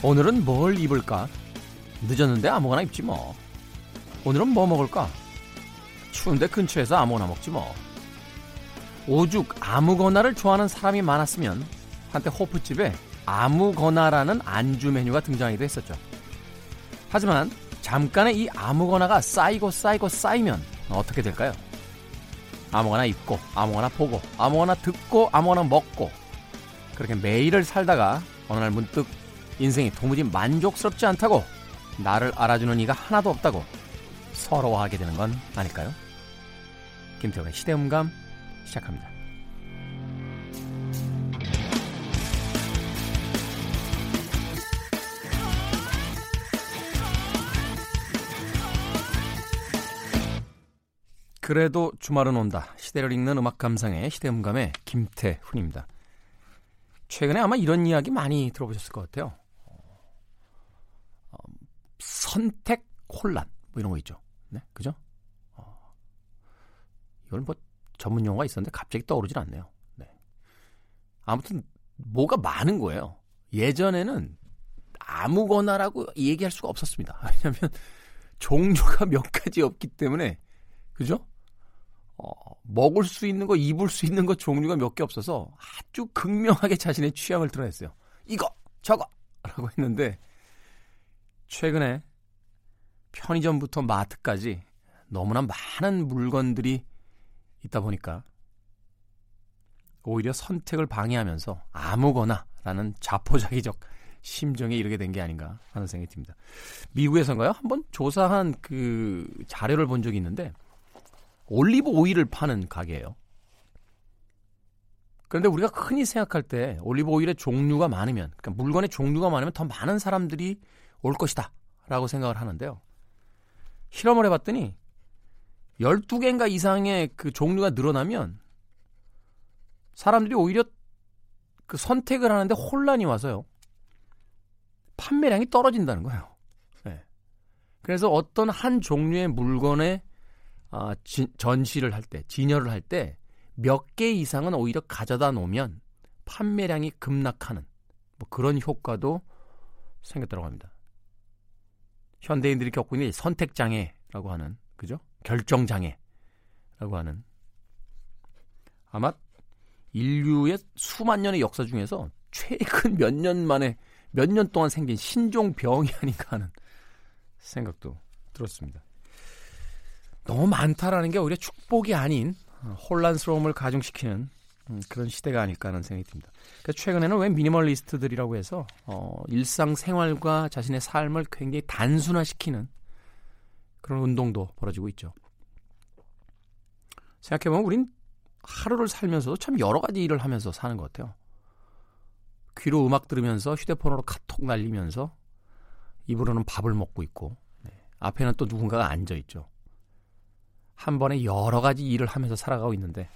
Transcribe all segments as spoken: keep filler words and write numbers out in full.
오늘은 뭘 입을까? 늦었는데 아무거나 입지 뭐. 오늘은 뭐 먹을까? 추운데 근처에서 아무거나 먹지 뭐. 오죽 아무거나를 좋아하는 사람이 많았으면 한때 호프집에 아무거나라는 안주 메뉴가 등장하기도 했었죠. 하지만 잠깐의 이 아무거나가 쌓이고 쌓이고 쌓이면 어떻게 될까요? 아무거나 입고 아무거나 보고 아무거나 듣고 아무거나 먹고 그렇게 매일을 살다가 어느 날 문득 인생이 도무지 만족스럽지 않다고, 나를 알아주는 이가 하나도 없다고 서러워하게 되는 건 아닐까요? 김태훈의 시대음감 시작합니다. 그래도 주말은 온다. 시대를 읽는 음악 감상의 시대음감의 김태훈입니다. 최근에 아마 이런 이야기 많이 들어보셨을 것 같아요. 어, 선택 혼란 뭐 이런 거 있죠. 네, 그죠? 어, 이건 뭐 전문 용어가 있었는데 갑자기 떠오르질 않네요. 네. 아무튼 뭐가 많은 거예요. 예전에는 아무거나라고 얘기할 수가 없었습니다. 왜냐하면 종류가 몇 가지 없기 때문에, 그죠? 어, 먹을 수 있는 거, 입을 수 있는 거 종류가 몇 개 없어서 아주 극명하게 자신의 취향을 드러냈어요. 이거, 저거! 라고 했는데, 최근에 편의점부터 마트까지 너무나 많은 물건들이 있다 보니까 오히려 선택을 방해하면서 아무거나라는 자포자기적 심정에 이르게 된 게 아닌가 하는 생각이 듭니다. 미국에서인가요? 한번 조사한 그 자료를 본 적이 있는데, 올리브 오일을 파는 가게예요. 그런데 우리가 흔히 생각할 때 올리브 오일의 종류가 많으면, 그러니까 물건의 종류가 많으면 더 많은 사람들이 올 것이다 라고 생각을 하는데요. 실험을 해봤더니 열두 개인가 이상의 그 종류가 늘어나면 사람들이 오히려 그 선택을 하는데 혼란이 와서요, 판매량이 떨어진다는 거예요. 네. 그래서 어떤 한 종류의 물건에 아, 지, 전시를 할 때, 진열을 할 때 몇 개 이상은 오히려 가져다 놓으면 판매량이 급락하는 뭐 그런 효과도 생겼다고 합니다. 현대인들이 겪고 있는 선택장애라고 하는, 그죠? 결정장애라고 하는, 아마 인류의 수만 년의 역사 중에서 최근 몇 년 만에, 몇 년 동안 생긴 신종병이 아닌가 하는 생각도 들었습니다. 너무 많다라는 게 오히려 축복이 아닌 혼란스러움을 가중시키는 그런 시대가 아닐까 하는 생각이 듭니다. 그러니까 최근에는 왜 미니멀리스트들이라고 해서 어, 일상생활과 자신의 삶을 굉장히 단순화시키는 그런 운동도 벌어지고 있죠. 생각해보면 우린 하루를 살면서도 참 여러 가지 일을 하면서 사는 것 같아요. 귀로 음악 들으면서, 휴대폰으로 카톡 날리면서, 입으로는 밥을 먹고 있고, 네. 앞에는 또 누군가가 앉아있죠. 한 번에 여러 가지 일을 하면서 살아가고 있는데,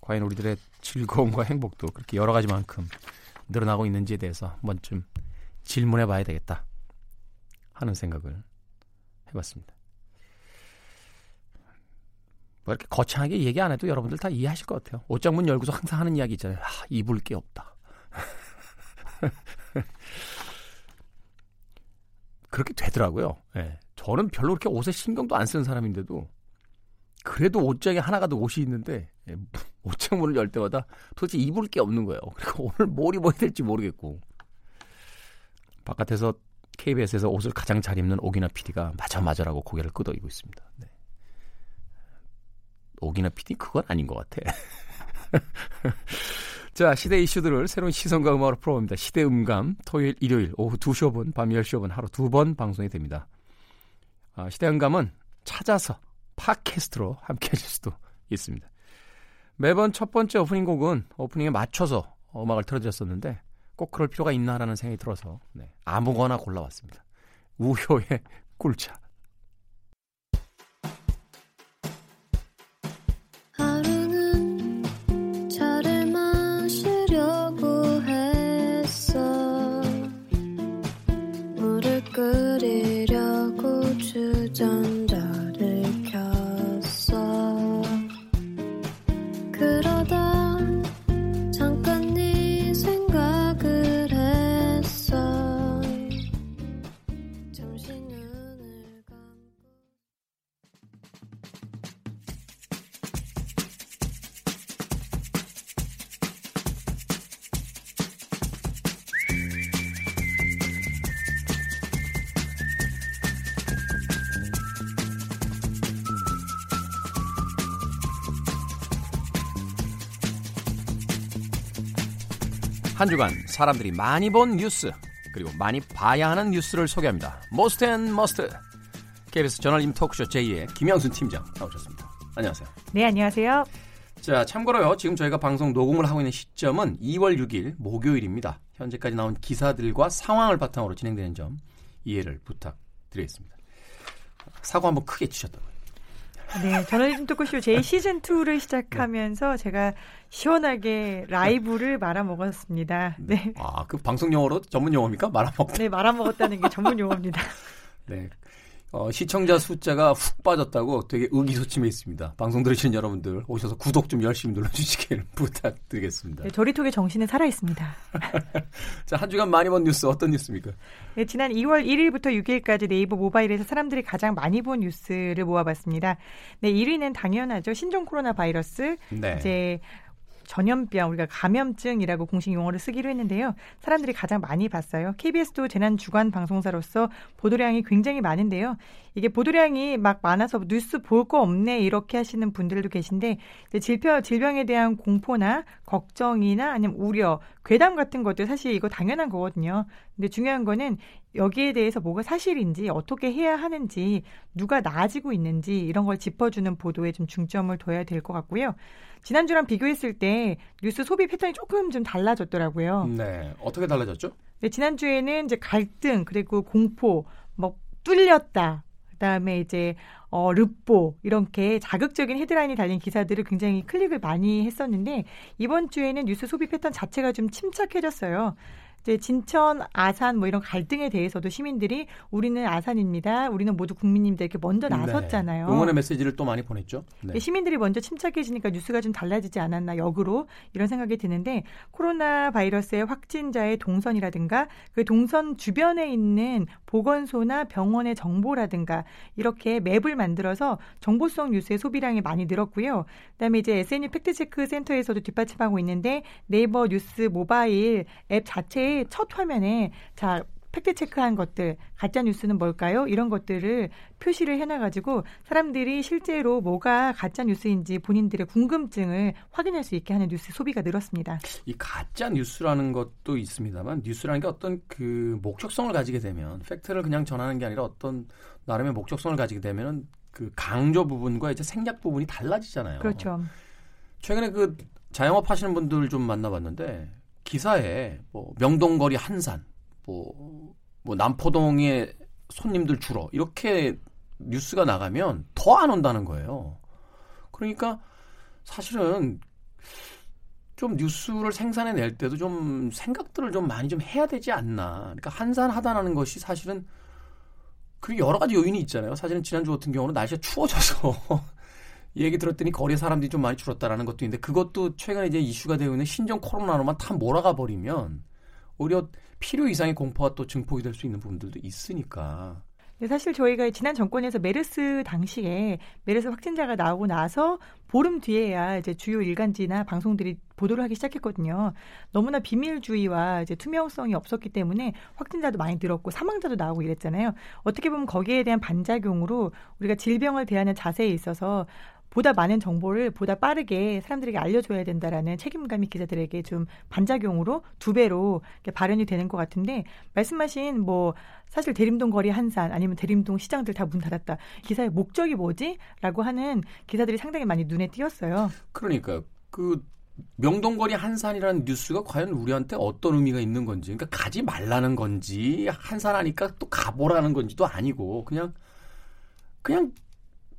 과연 우리들의 즐거움과 행복도 그렇게 여러 가지만큼 늘어나고 있는지에 대해서 한번 좀 질문해 봐야 되겠다 하는 생각을 해봤습니다. 뭐 이렇게 거창하게 얘기 안 해도 여러분들 다 이해하실 것 같아요. 옷장 문 열고서 항상 하는 이야기 있잖아요. 아, 입을 게 없다. 그렇게 되더라고요. 네. 저는 별로 그렇게 옷에 신경도 안 쓰는 사람인데도, 그래도 옷장에 하나 가득 옷이 있는데 옷장 문을 열 때마다 도대체 입을 게 없는 거예요. 그리고 오늘 뭘 입어야 될지 모르겠고. 바깥에서 케이비에스에서 옷을 가장 잘 입는 오기나 피디가 맞아 맞아라고 고개를 끄덕이고 있습니다. 네. 오기나 피디 그건 아닌 것 같아. 자, 시대 이슈들을 새로운 시선과 음악으로 풀어봅니다. 시대음감, 토요일, 일요일 오후 두 시 오 분, 밤 열 시 오 분 하루 두 번 방송이 됩니다. 아, 시대음감은 찾아서 팟캐스트로 함께 하실 수도 있습니다. 매번 첫 번째 오프닝 곡은 오프닝에 맞춰서 음악을 틀어드렸었는데 꼭 그럴 필요가 있나라는 생각이 들어서, 네, 아무거나 골라왔습니다. 우효의 꿀차. 그러다 잠깐 네 생각을 했어. 한 주간 사람들이 많이 본 뉴스, 그리고 많이 봐야 하는 뉴스를 소개합니다. Most and Must. 케이비에스 저널리즘 토크쇼 제이의 김영순 팀장 나오셨습니다. 안녕하세요. 네, 안녕하세요. 자, 참고로요, 지금 저희가 방송 녹음을 하고 있는 시점은 이월 육일 목요일입니다. 현재까지 나온 기사들과 상황을 바탕으로 진행되는 점 이해를 부탁드리겠습니다. 사고 한번 크게 치셨다고요. 네, 저널리즘 토크쇼 제이 시즌 투를 시작하면서 네. 제가 시원하게 라이브를 말아먹었습니다. 네. 네. 아, 그 방송 용어로 전문 용어입니까? 말아먹다. 네, 말아먹었다는 게 전문 용어입니다. 네. 어, 시청자 숫자가 훅 빠졌다고 되게 의기소침해 있습니다. 방송 들으시는 여러분들 오셔서 구독 좀 열심히 눌러주시길 부탁드리겠습니다. 네, 저리톡의 정신은 살아있습니다. 자, 한 주간 많이 본 뉴스 어떤 뉴스입니까? 네, 지난 이월 일일부터 육일까지 네이버 모바일에서 사람들이 가장 많이 본 뉴스를 모아봤습니다. 네, 일 위는 당연하죠. 신종 코로나 바이러스. 네. 이제 전염병, 우리가 감염증이라고 공식 용어를 쓰기로 했는데요. 사람들이 가장 많이 봤어요. 케이비에스도 재난주간 방송사로서 보도량이 굉장히 많은데요. 이게 보도량이 막 많아서 뉴스 볼 거 없네 이렇게 하시는 분들도 계신데, 질병, 질병에 대한 공포나 걱정이나 아니면 우려, 괴담 같은 것들 사실 이거 당연한 거거든요. 근데 중요한 거는 여기에 대해서 뭐가 사실인지, 어떻게 해야 하는지, 누가 나아지고 있는지 이런 걸 짚어주는 보도에 좀 중점을 둬야 될 것 같고요. 지난주랑 비교했을 때 뉴스 소비 패턴이 조금 좀 달라졌더라고요. 네, 어떻게 달라졌죠? 네, 지난주에는 이제 갈등, 그리고 공포, 뭐 뚫렸다, 그다음에 이제 어, 르뽀 이렇게 자극적인 헤드라인이 달린 기사들을 굉장히 클릭을 많이 했었는데, 이번 주에는 뉴스 소비 패턴 자체가 좀 침착해졌어요. 이제 진천, 아산 뭐 이런 갈등에 대해서도 시민들이 우리는 아산입니다, 우리는 모두 국민입니다 이렇게 먼저 나섰잖아요. 네. 응원의 메시지를 또 많이 보냈죠. 네. 시민들이 먼저 침착해지니까 뉴스가 좀 달라지지 않았나, 역으로 이런 생각이 드는데, 코로나 바이러스의 확진자의 동선이라든가 그 동선 주변에 있는 보건소나 병원의 정보라든가 이렇게 맵을 만들어서 정보성 뉴스의 소비량이 많이 늘었고요. 그다음에 이제 에스엔유 팩트체크 센터에서도 뒷받침하고 있는데, 네이버 뉴스 모바일 앱 자체에 첫 화면에 자, 팩트체크한 것들, 가짜 뉴스는 뭘까요? 이런 것들을 표시를 해놔가지고 사람들이 실제로 뭐가 가짜 뉴스인지 본인들의 궁금증을 확인할 수 있게 하는 뉴스 소비가 늘었습니다. 이 가짜 뉴스라는 것도 있습니다만, 뉴스라는 게 어떤 그 목적성을 가지게 되면, 팩트를 그냥 전하는 게 아니라 어떤 나름의 목적성을 가지게 되면 그 강조 부분과 이제 생략 부분이 달라지잖아요. 그렇죠. 최근에 그 자영업 하시는 분들 좀 만나봤는데, 기사에 뭐 명동거리 한산, 뭐, 뭐 남포동에 손님들 줄어 이렇게 뉴스가 나가면 더 안 온다는 거예요. 그러니까 사실은 좀 뉴스를 생산해낼 때도 좀 생각들을 좀 많이 좀 해야 되지 않나. 그러니까 한산하다라는 것이 사실은 그 여러 가지 요인이 있잖아요. 사실은 지난주 같은 경우는 날씨가 추워져서 얘기 들었더니 거리에 사람들이 좀 많이 줄었다라는 것도 있는데, 그것도 최근에 이제 이슈가 되고 있는 신종 코로나로만 다 몰아가 버리면 오히려 필요 이상의 공포가 또 증폭이 될 수 있는 부분들도 있으니까. 사실 저희가 지난 정권에서 메르스 당시에 메르스 확진자가 나오고 나서 보름 뒤에야 이제 주요 일간지나 방송들이 보도를 하기 시작했거든요. 너무나 비밀주의와 이제 투명성이 없었기 때문에 확진자도 많이 늘었고 사망자도 나오고 이랬잖아요. 어떻게 보면 거기에 대한 반작용으로 우리가 질병을 대하는 자세에 있어서 보다 많은 정보를 보다 빠르게 사람들에게 알려줘야 된다라는 책임감이 기자들에게 좀 반작용으로 두 배로 발현이 되는 것 같은데, 말씀하신 뭐 사실 대림동 거리 한산 아니면 대림동 시장들 다 문 닫았다, 기사의 목적이 뭐지? 라고 하는 기사들이 상당히 많이 눈에 띄었어요. 그러니까요. 그 명동 거리 한산이라는 뉴스가 과연 우리한테 어떤 의미가 있는 건지, 그러니까 가지 말라는 건지, 한산하니까 또 가보라는 건지도 아니고 그냥 그냥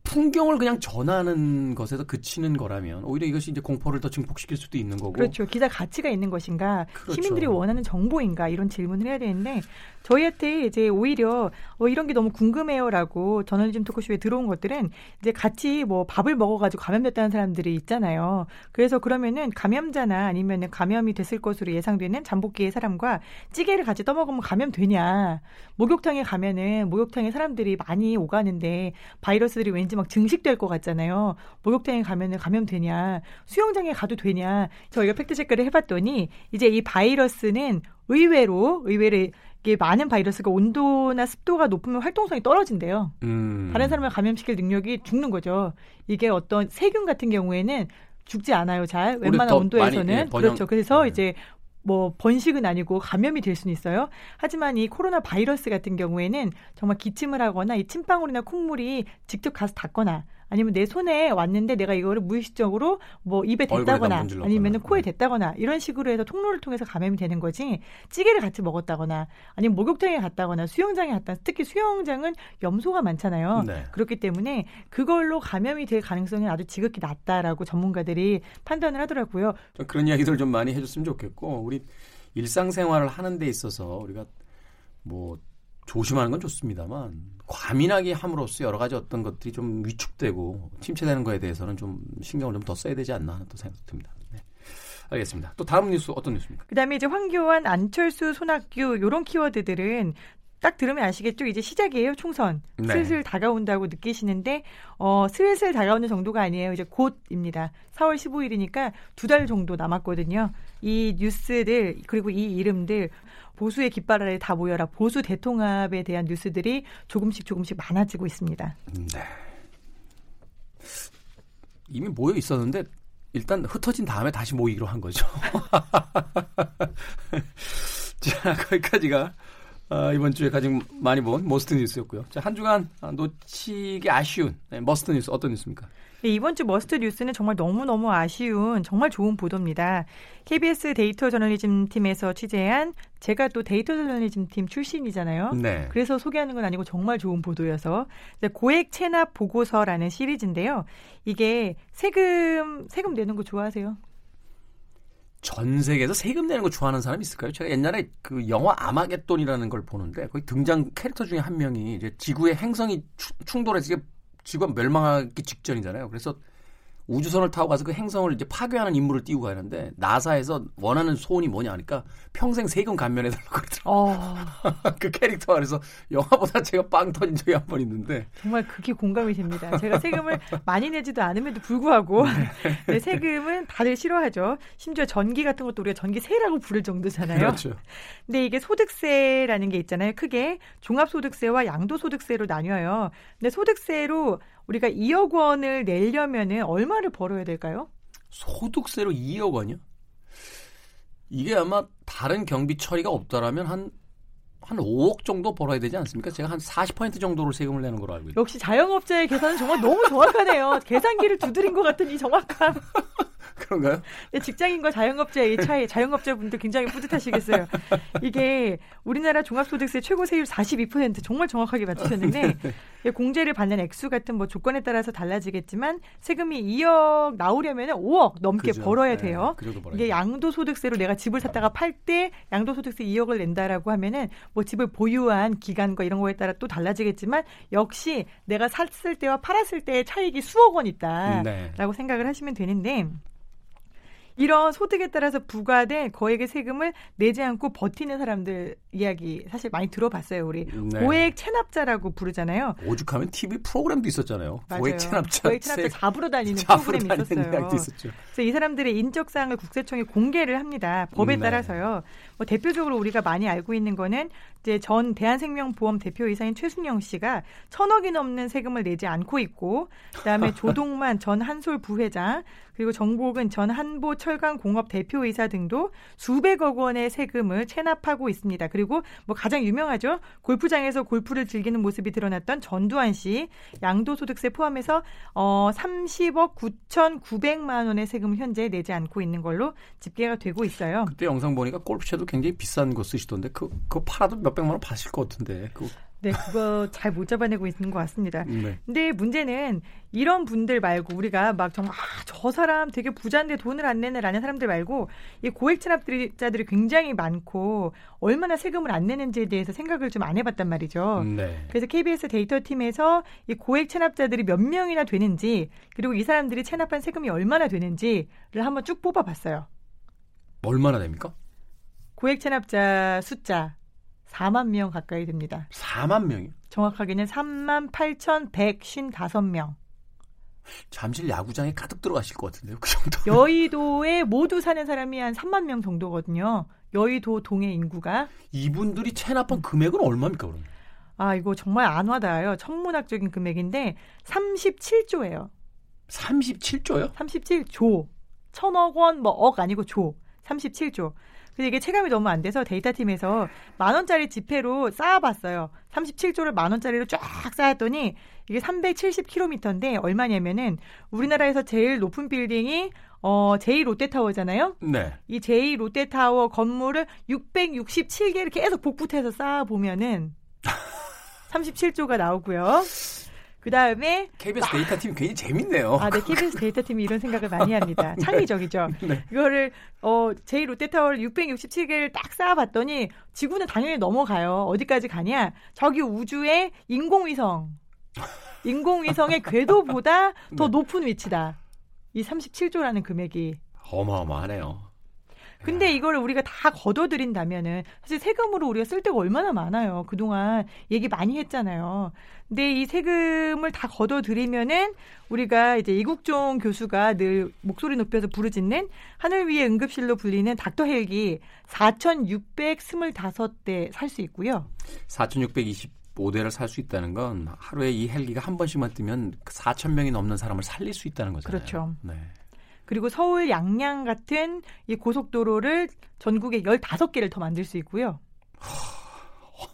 풍경을 그냥 전하는 것에서 그치는 거라면 오히려 이것이 이제 공포를 더 증폭시킬 수도 있는 거고. 그렇죠. 기사 가치가 있는 것인가, 그렇죠. 시민들이 원하는 정보인가 이런 질문을 해야 되는데, 저희한테 이제 오히려 어, 이런 게 너무 궁금해요라고 저널리즘 토크쇼에 들어온 것들은 이제 같이 뭐 밥을 먹어가지고 감염됐다는 사람들이 있잖아요. 그래서 그러면은 감염자나 아니면은 감염이 됐을 것으로 예상되는 잠복기의 사람과 찌개를 같이 떠먹으면 감염되냐, 목욕탕에 가면은 목욕탕에 사람들이 많이 오가는데 바이러스들이 왠지 막 증식될 것 같잖아요. 목욕탕에 가면 감염되냐, 수영장에 가도 되냐. 저희가 팩트체크를 해봤더니 이제 이 바이러스는 의외로 의외로 이게 많은 바이러스가 온도나 습도가 높으면 활동성이 떨어진대요. 음. 다른 사람을 감염시킬 능력이 죽는 거죠. 이게 어떤 세균 같은 경우에는 죽지 않아요. 잘 웬만한 온도에서는 많이, 예, 번영, 그렇죠. 그래서 네. 이제 뭐 번식은 아니고 감염이 될 수는 있어요. 하지만 이 코로나 바이러스 같은 경우에는 정말 기침을 하거나 이 침방울이나 콧물이 직접 가서 닿거나 아니면 내 손에 왔는데 내가 이거를 무의식적으로 뭐 입에 댔다거나 아니면 코에 댔다거나 이런 식으로 해서 통로를 통해서 감염이 되는 거지, 찌개를 같이 먹었다거나 아니면 목욕탕에 갔다거나 수영장에 갔다, 특히 수영장은 염소가 많잖아요. 네. 그렇기 때문에 그걸로 감염이 될 가능성이 아주 지극히 낮다라고 전문가들이 판단을 하더라고요. 좀 그런 이야기들 좀 많이 해줬으면 좋겠고, 우리 일상생활을 하는 데 있어서 우리가 뭐 조심하는 건 좋습니다만 과민하게 함으로써 여러 가지 어떤 것들이 좀 위축되고 침체되는 거에 대해서는 좀 신경을 좀 더 써야 되지 않나 하는 또 생각도 듭니다. 네. 알겠습니다. 또 다음 뉴스 어떤 뉴스입니까? 그다음에 이제 황교안, 안철수, 손학규 이런 키워드들은 딱 들으면 아시겠죠? 이제 시작이에요. 총선. 슬슬 네. 다가온다고 느끼시는데 어, 슬슬 다가오는 정도가 아니에요. 이제 곧입니다. 사월 십오일이니까 두 달 정도 남았거든요. 이 뉴스들 그리고 이 이름들, 보수의 깃발 아래 다 모여라, 보수 대통합에 대한 뉴스들이 조금씩 조금씩 많아지고 있습니다. 네. 이미 모여 있었는데 일단 흩어진 다음에 다시 모이기로 한 거죠. 자, 거기까지가 어, 이번 주에 가장 많이 본 머스트 뉴스였고요. 자, 한 주간 놓치기 아쉬운 네, 머스트 뉴스 어떤 뉴스입니까? 네, 이번 주 머스트 뉴스는 정말 너무너무 아쉬운 정말 좋은 보도입니다. 케이비에스 데이터 저널리즘 팀에서 취재한, 제가 또 데이터 저널리즘 팀 출신이잖아요. 네. 그래서 소개하는 건 아니고 정말 좋은 보도여서 고액 체납 보고서라는 시리즈인데요. 이게 세금 세금 내는 거 좋아하세요? 전 세계에서 세금 내는 거 좋아하는 사람이 있을까요? 제가 옛날에 그 영화 아마겟돈이라는 걸 보는데 거기 등장 캐릭터 중에 한 명이 이제 지구의 행성이 충돌해서 지구가 멸망하기 직전이잖아요. 그래서 우주선을 타고 가서 그 행성을 이제 파괴하는 임무를 띄우고 가는데 나사에서 원하는 소원이 뭐냐 하니까 평생 세금 감면해달라고 그러더라고요. 어... 그 캐릭터 안에서 영화보다 제가 빵 터진 적이 한 번 있는데 정말 그게 공감이 됩니다. 제가 세금을 많이 내지도 않음에도 불구하고 네, 세금은 다들 싫어하죠. 심지어 전기 같은 것도 우리가 전기세라고 부를 정도잖아요. 그렇죠. 근데 이게 소득세라는 게 있잖아요. 크게 종합소득세와 양도소득세로 나뉘어요. 근데 소득세로 우리가 이억 원을 내려면은 얼마를 벌어야 될까요? 소득세로 이억 원이요? 이게 아마 다른 경비 처리가 없다라면 한, 한 오억 정도 벌어야 되지 않습니까? 제가 한 사십 퍼센트 정도로 세금을 내는 걸로 알고 있어요. 역시 자영업자의 계산은 정말 너무 정확하네요. 계산기를 두드린 것 같은 이 정확함. 그런가요? 네, 직장인과 자영업자의 차이, 자영업자분들 굉장히 뿌듯하시겠어요. 이게 우리나라 종합소득세 최고세율 사십이 퍼센트 정말 정확하게 맞추셨는데 네. 공제를 받는 액수 같은 뭐 조건에 따라서 달라지겠지만 세금이 이억 나오려면 오억 넘게 그죠. 벌어야 돼요. 네, 이게 양도소득세로 내가 집을 샀다가 팔 때 양도소득세 이억을 낸다라고 하면은 뭐 집을 보유한 기간과 이런 거에 따라 또 달라지겠지만 역시 내가 샀을 때와 팔았을 때의 차익이 수억 원 있다라고 네. 생각을 하시면 되는데 이런 소득에 따라서 부과된 거액의 세금을 내지 않고 버티는 사람들 이야기 사실 많이 들어봤어요. 우리 네. 고액 체납자라고 부르잖아요. 오죽하면 티비 프로그램도 있었잖아요. 맞아요. 고액 체납자. 고액 체납자 잡으러 다니는 프로그램이 있었어요. 그래서 이 사람들의 인적사항을 국세청에 공개를 합니다. 법에 네. 따라서요. 뭐 대표적으로 우리가 많이 알고 있는 거는 이제 전 대한생명보험 대표이사인 최순영 씨가 천억이 넘는 세금을 내지 않고 있고, 그다음에 조동만 전 한솔 부회장, 그리고 정보근 전 한보 철강공업 대표이사 등도 수백억 원의 세금을 체납하고 있습니다. 그리고 뭐 가장 유명하죠. 골프장에서 골프를 즐기는 모습이 드러났던 전두환 씨, 양도소득세 포함해서 어, 삼십억 구천구백만 원의 세금을 현재 내지 않고 있는 걸로 집계가 되고 있어요. 그때 영상 보니까 골프채도 굉장히 비싼 거 쓰시던데 그, 그거 팔아도 몇백만 원 받으실 것 같은데 그거. 네, 그거 잘 못 잡아내고 있는 것 같습니다. 네. 근데 문제는 이런 분들 말고 우리가 막 정말 아, 저 사람 되게 부자인데 돈을 안 내네라는 사람들 말고 이 고액 체납자들이 굉장히 많고 얼마나 세금을 안 내는지에 대해서 생각을 좀 안 해봤단 말이죠. 네. 그래서 케이비에스 데이터 팀에서 이 고액 체납자들이 몇 명이나 되는지 그리고 이 사람들이 체납한 세금이 얼마나 되는지를 한번 쭉 뽑아봤어요. 얼마나 됩니까? 고액 체납자 숫자. 사만 명 가까이 됩니다. 사만 명이요? 정확하게는 삼만 팔천백오십오 명. 잠실 야구장에 가득 들어가실 것 같은데요. 그 정도. 여의도에 모두 사는 사람이 한 삼만 명 정도거든요. 여의도 동의 인구가. 이분들이 체납한 금액은 얼마입니까, 그럼? 아, 이거 정말 안 와닿아요. 천문학적인 금액인데 삼십칠조예요. 삼십칠조요? 삼십칠조. 천억 원, 뭐 억 아니고 조. 삼십칠조. 근데 이게 체감이 너무 안 돼서 데이터팀에서 만 원짜리 지폐로 쌓아봤어요. 삼십칠 조를 만 원짜리로 쫙 쌓았더니 이게 삼백칠십 킬로미터인데 얼마냐면은 우리나라에서 제일 높은 빌딩이 어, 제이 롯데타워잖아요. 네. 이 제이 롯데타워 건물을 육백육십칠 개 이렇게 계속 복붙해서 쌓아보면은 삼십칠 조가 나오고요. 그 다음에 케이비에스 아, 데이터팀 굉장히 재밌네요. 아, 네. 케이비에스 데이터팀이 이런 생각을 많이 합니다. 창의적이죠. 네. 이거를 어, 제이 롯데타워를 육백육십칠 개를 딱 쌓아봤더니 지구는 당연히 넘어가요. 어디까지 가냐? 저기 우주의 인공위성. 인공위성의 궤도보다 더 네. 높은 위치다. 이 삼십칠 조라는 금액이. 어마어마하네요. 근데 이걸 우리가 다 거둬들인다면은 사실 세금으로 우리가 쓸 데가 얼마나 많아요. 그동안 얘기 많이 했잖아요. 근데 이 세금을 다 거둬들이면은 우리가 이제 이국종 교수가 늘 목소리 높여서 부르짖는 하늘 위의 응급실로 불리는 닥터 헬기 사천육백이십오 대 살 수 있고요. 사천육백이십오 대를 살 수 있다는 건 하루에 이 헬기가 한 번씩만 뜨면 사천 명이 넘는 사람을 살릴 수 있다는 거잖아요. 그렇죠. 네. 그리고 서울 양양 같은 이 고속도로를 전국에 열다섯 개를 더 만들 수 있고요.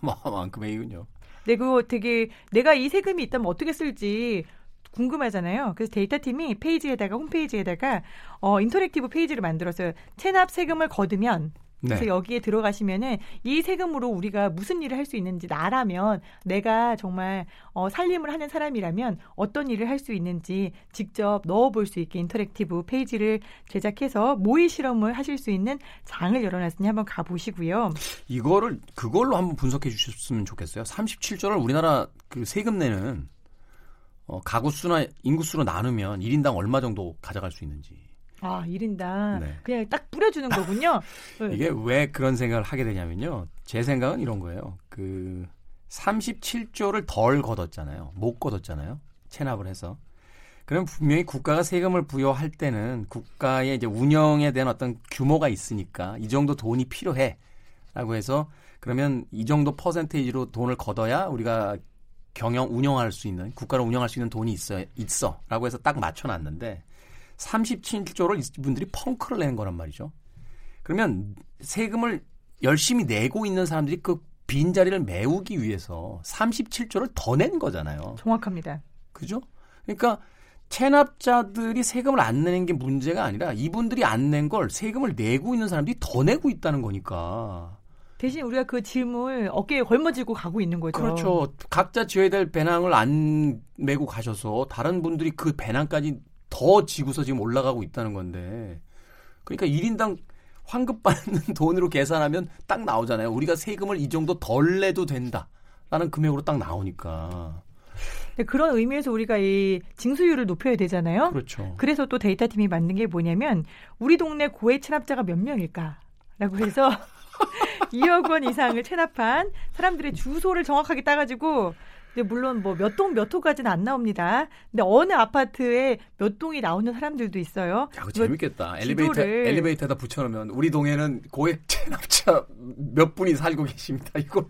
어마어마한 금액이군요. 네, 그거 되게 내가 이 세금이 있다면 어떻게 쓸지 궁금하잖아요. 그래서 데이터팀이 페이지에다가 홈페이지에다가 어, 인터랙티브 페이지를 만들어서 체납 세금을 거두면 그래서 네. 여기에 들어가시면은 이 세금으로 우리가 무슨 일을 할 수 있는지 나라면 내가 정말 어, 살림을 하는 사람이라면 어떤 일을 할 수 있는지 직접 넣어볼 수 있게 인터랙티브 페이지를 제작해서 모의 실험을 하실 수 있는 장을 열어놨으니 한번 가보시고요. 이거를 그걸로 한번 분석해 주셨으면 좋겠어요. 삼십칠 조를 우리나라 그 세금 내는 어, 가구 수나 인구 수로 나누면 일 인당 얼마 정도 가져갈 수 있는지. 아, 일 인당 네. 그냥 딱 뿌려주는 거군요. 이게 왜 그런 생각을 하게 되냐면요. 제 생각은 이런 거예요. 그 삼십칠 조를 덜 걷었잖아요. 못 걷었잖아요. 체납을 해서. 그럼 분명히 국가가 세금을 부여할 때는 국가의 이제 운영에 대한 어떤 규모가 있으니까 이 정도 돈이 필요해 라고 해서 그러면 이 정도 퍼센테이지로 돈을 걷어야 우리가 경영 운영할 수 있는 국가를 운영할 수 있는 돈이 있어, 있어 라고 해서 딱 맞춰놨는데 삼십칠 조를 이분들이 펑크를 내는 거란 말이죠. 그러면 세금을 열심히 내고 있는 사람들이 그 빈자리를 메우기 위해서 삼십칠 조를 더 낸 거잖아요. 정확합니다. 그죠? 그러니까 체납자들이 세금을 안 내는 게 문제가 아니라 이분들이 안 낸 걸 세금을 내고 있는 사람들이 더 내고 있다는 거니까. 대신 우리가 그 짐을 어깨에 걸머지고 가고 있는 거죠. 그렇죠. 각자 지어야 될 배낭을 안 메고 가셔서 다른 분들이 그 배낭까지 더 지구서 지금 올라가고 있다는 건데 그러니까 일 인당 환급 받는 돈으로 계산하면 딱 나오잖아요. 우리가 세금을 이 정도 덜 내도 된다라는 금액으로 딱 나오니까. 그런 의미에서 우리가 이 징수율을 높여야 되잖아요. 그렇죠. 그래서 또 데이터팀이 만든 게 뭐냐면 우리 동네 고액 체납자가 몇 명일까라고 해서 이억 원 이상을 체납한 사람들의 주소를 정확하게 따가지고 근데 물론 뭐 몇 동 몇 호까지는 안 나옵니다. 근데 어느 아파트에 몇 동이 나오는 사람들도 있어요. 야, 그거 재밌겠다. 엘리베이터, 엘리베이터에다 붙여놓으면 우리 동에는 고액 체납자 몇 분이 살고 계십니다. 이걸로.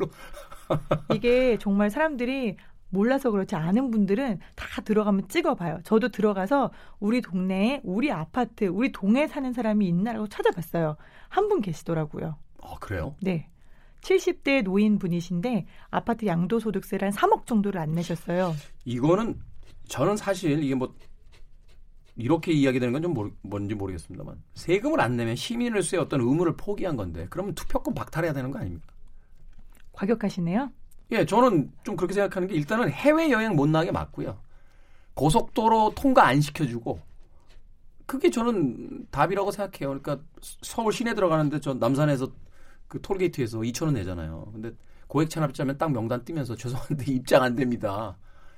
이게 정말 사람들이 몰라서 그렇지 아는 분들은 다 들어가면 찍어봐요. 저도 들어가서 우리 동네에 우리 아파트, 우리 동에 사는 사람이 있나라고 찾아봤어요. 한 분 계시더라고요. 아, 그래요? 네. 칠십 대 노인분이신데 아파트 양도소득세를 한 삼억 정도를 안 내셨어요. 이거는 저는 사실 이게 뭐 이렇게 이야기되는 건 좀 모르, 뭔지 모르겠습니다만 세금을 안 내면 시민으로서의 어떤 의무를 포기한 건데 그러면 투표권 박탈해야 되는 거 아닙니까? 과격하시네요. 예, 저는 좀 그렇게 생각하는 게 일단은 해외여행 못 나게 맞고요. 고속도로 통과 안 시켜주고 그게 저는 답이라고 생각해요. 그러니까 서울 시내 들어가는데 저 남산에서 그 톨게이트에서 이천 원 내잖아요. 근데 고액 체납자면 딱 명단 뜨면서 죄송한데 입장 안 됩니다.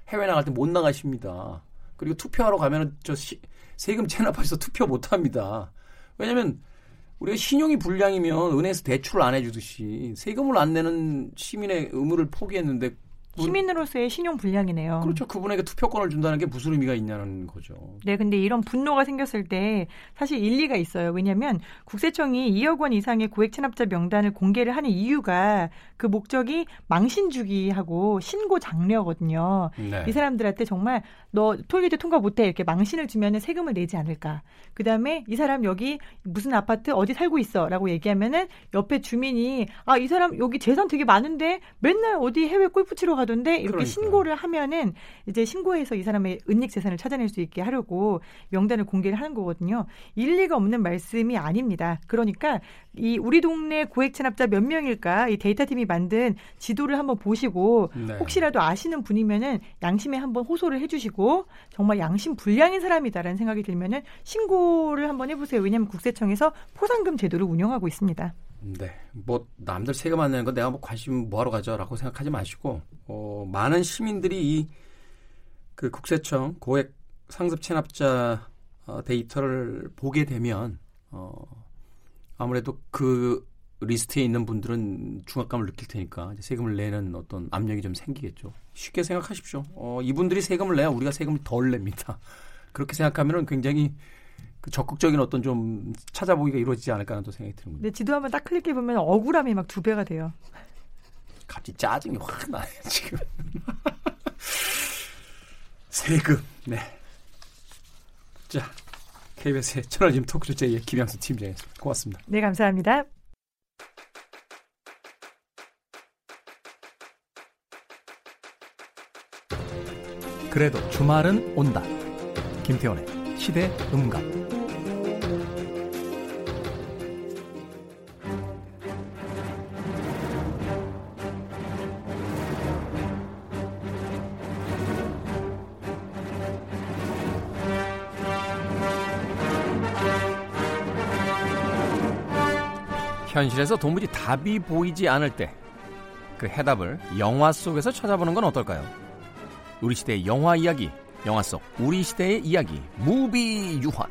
해외 나갈 때 못 나가십니다. 그리고 투표하러 가면은 저 시, 세금 체납하셔서 투표 못 합니다. 왜냐면 우리가 신용이 불량이면 은행에서 대출을 안 해주듯이 세금을 안 내는 시민의 의무를 포기했는데 시민으로서의 신용불량이네요. 그렇죠. 그분에게 투표권을 준다는 게 무슨 의미가 있냐는 거죠. 네. 근데 이런 분노가 생겼을 때 사실 일리가 있어요. 왜냐하면 국세청이 이억 원 이상의 고액 체납자 명단을 공개를 하는 이유가 그 목적이 망신주기하고 신고 장려거든요. 네. 이 사람들한테 정말 너 톨게이트 통과 못해 이렇게 망신을 주면 세금을 내지 않을까. 그다음에 이 사람 여기 무슨 아파트 어디 살고 있어 라고 얘기하면은 옆에 주민이 아, 이 사람 여기 재산 되게 많은데 맨날 어디 해외 골프 치러 가 이렇게 그러니까. 신고를 하면은 이제 신고해서 이 사람의 은닉 재산을 찾아낼 수 있게 하려고 명단을 공개를 하는 거거든요. 일리가 없는 말씀이 아닙니다. 그러니까 이 우리 동네 고액 체납자 몇 명일까 이 데이터팀이 만든 지도를 한번 보시고 네. 혹시라도 아시는 분이면은 양심에 한번 호소를 해주시고 정말 양심 불량인 사람이다라는 생각이 들면은 신고를 한번 해보세요. 왜냐하면 국세청에서 포상금 제도를 운영하고 있습니다. 네, 뭐 남들 세금 안 내는 건 내가 뭐 관심 뭐하러 가져라고 생각하지 마시고 어, 많은 시민들이 이 그 국세청 고액 상습 체납자 어, 데이터를 보게 되면 어, 아무래도 그 리스트에 있는 분들은 중압감을 느낄 테니까 이제 세금을 내는 어떤 압력이 좀 생기겠죠. 쉽게 생각하십시오. 어, 이분들이 세금을 내야 우리가 세금을 덜 냅니다. 그렇게 생각하면은 굉장히 적극적인 어떤 좀 찾아보기가 이루어지지 않을까 하는 또 생각이 드는 거예요. 지도 한번 딱 클릭해 보면 억울함이 막 두 배가 돼요. 갑자기 짜증이 확 나요 지금. 세금. 네. 자, 케이비에스의 채널짐 토크쇼 제이의 김영순 팀장이었습니다. 고맙습니다. 네, 감사합니다. 그래도 주말은 온다. 김태원의 시대 음감. 현실에서 도무지 답이 보이지 않을 때 그 해답을 영화 속에서 찾아보는 건 어떨까요? 우리 시대의 영화 이야기, 영화 속 우리 시대의 이야기, 무비 유환.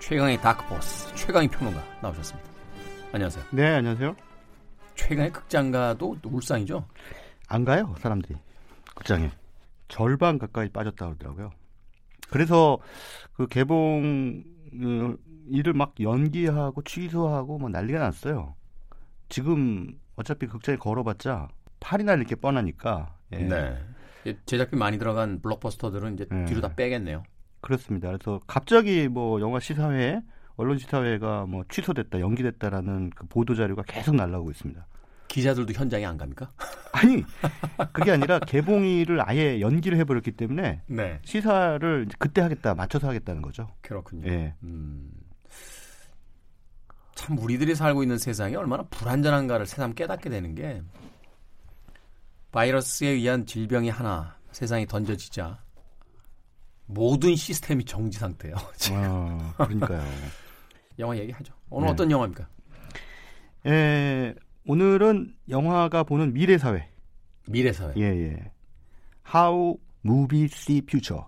최강희 다크보스, 최강희 평론가 나오셨습니다. 안녕하세요. 네, 안녕하세요. 최강희 극장 가도 울상이죠? 안 가요, 사람들이. 극장에. 절반 가까이 빠졌다고 그러더라고요. 그래서 그 개봉... 음, 일을 막 연기하고 취소하고 뭐 난리가 났어요. 지금 어차피 극장에 걸어봤자 팔이 날릴 게 뻔하니까. 예. 네. 제작비 많이 들어간 블록버스터들은 이제 예. 뒤로 다 빼겠네요. 그렇습니다. 그래서 갑자기 뭐 영화 시사회, 언론 시사회가 뭐 취소됐다, 연기됐다라는 그 보도 자료가 계속 날라오고 있습니다. 기자들도 현장에 안 갑니까? 아니, 그게 아니라 개봉일을 아예 연기를 해버렸기 때문에 네. 시사를 이제 그때 하겠다, 맞춰서 하겠다는 거죠. 그렇군요. 예. 음. 참 우리들이 살고 있는 세상이 얼마나 불안전한가를 새삼 깨닫게 되는 게 바이러스에 의한 질병이 하나 세상에 던져지자 모든 시스템이 정지 상태예요. 지금. 아, 그러니까요. 영화 얘기하죠. 오늘 네. 어떤 영화입니까? 에, 오늘은 영화가 보는 미래 사회. 미래 사회. 예, 예. How movies see future.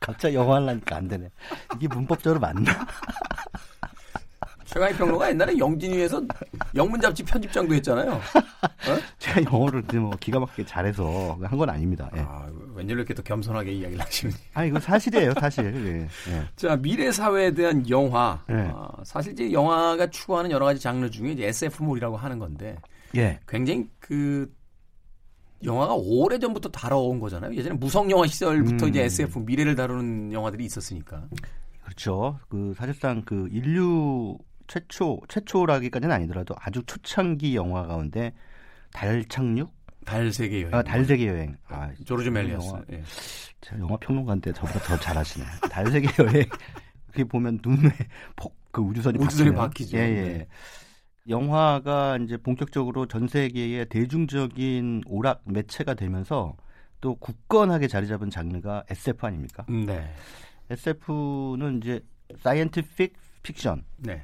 갑자기 영화 하려니까 안 되네. 이게 문법적으로 맞나? 최강희 평론가 옛날에 영진위에서 영문잡지 편집장도 했잖아요. 어? 제가 영어를 뭐 기가 막히게 잘해서 한 건 아닙니다. 예. 아, 웬일로 이렇게 또 겸손하게 이야기를 하시는지. 아, 이거 사실이에요, 사실. 예. 예. 자, 미래 사회에 대한 영화. 예. 아, 사실 이제 영화가 추구하는 여러 가지 장르 중에 이제 에스에프몰이라고 하는 건데, 예. 굉장히 그 영화가 오래 전부터 다뤄온 거잖아요. 예전에 무성 영화 시절부터 음. 이제 에스에프 미래를 다루는 영화들이 있었으니까. 그렇죠. 그 사실상 그 인류 최초, 최초라기까지는 아니더라도 아주 초창기 영화 가운데 달 착륙? 달 세계 여행. 아, 달 세계 여행. 아, 조르주 멜리에스. 영화, 예. 제가 영화 평론가인데 저보다 더 잘하시네. 달 세계 여행. 그게 보면 눈에 폭, 그 우주선이 우주선이 박히죠. 예, 예. 네. 영화가 이제 본격적으로 전 세계의 대중적인 오락 매체가 되면서 또 굳건하게 자리 잡은 장르가 에스에프 아닙니까? 네. 에스에프는 이제 사이언티픽 픽션. 네.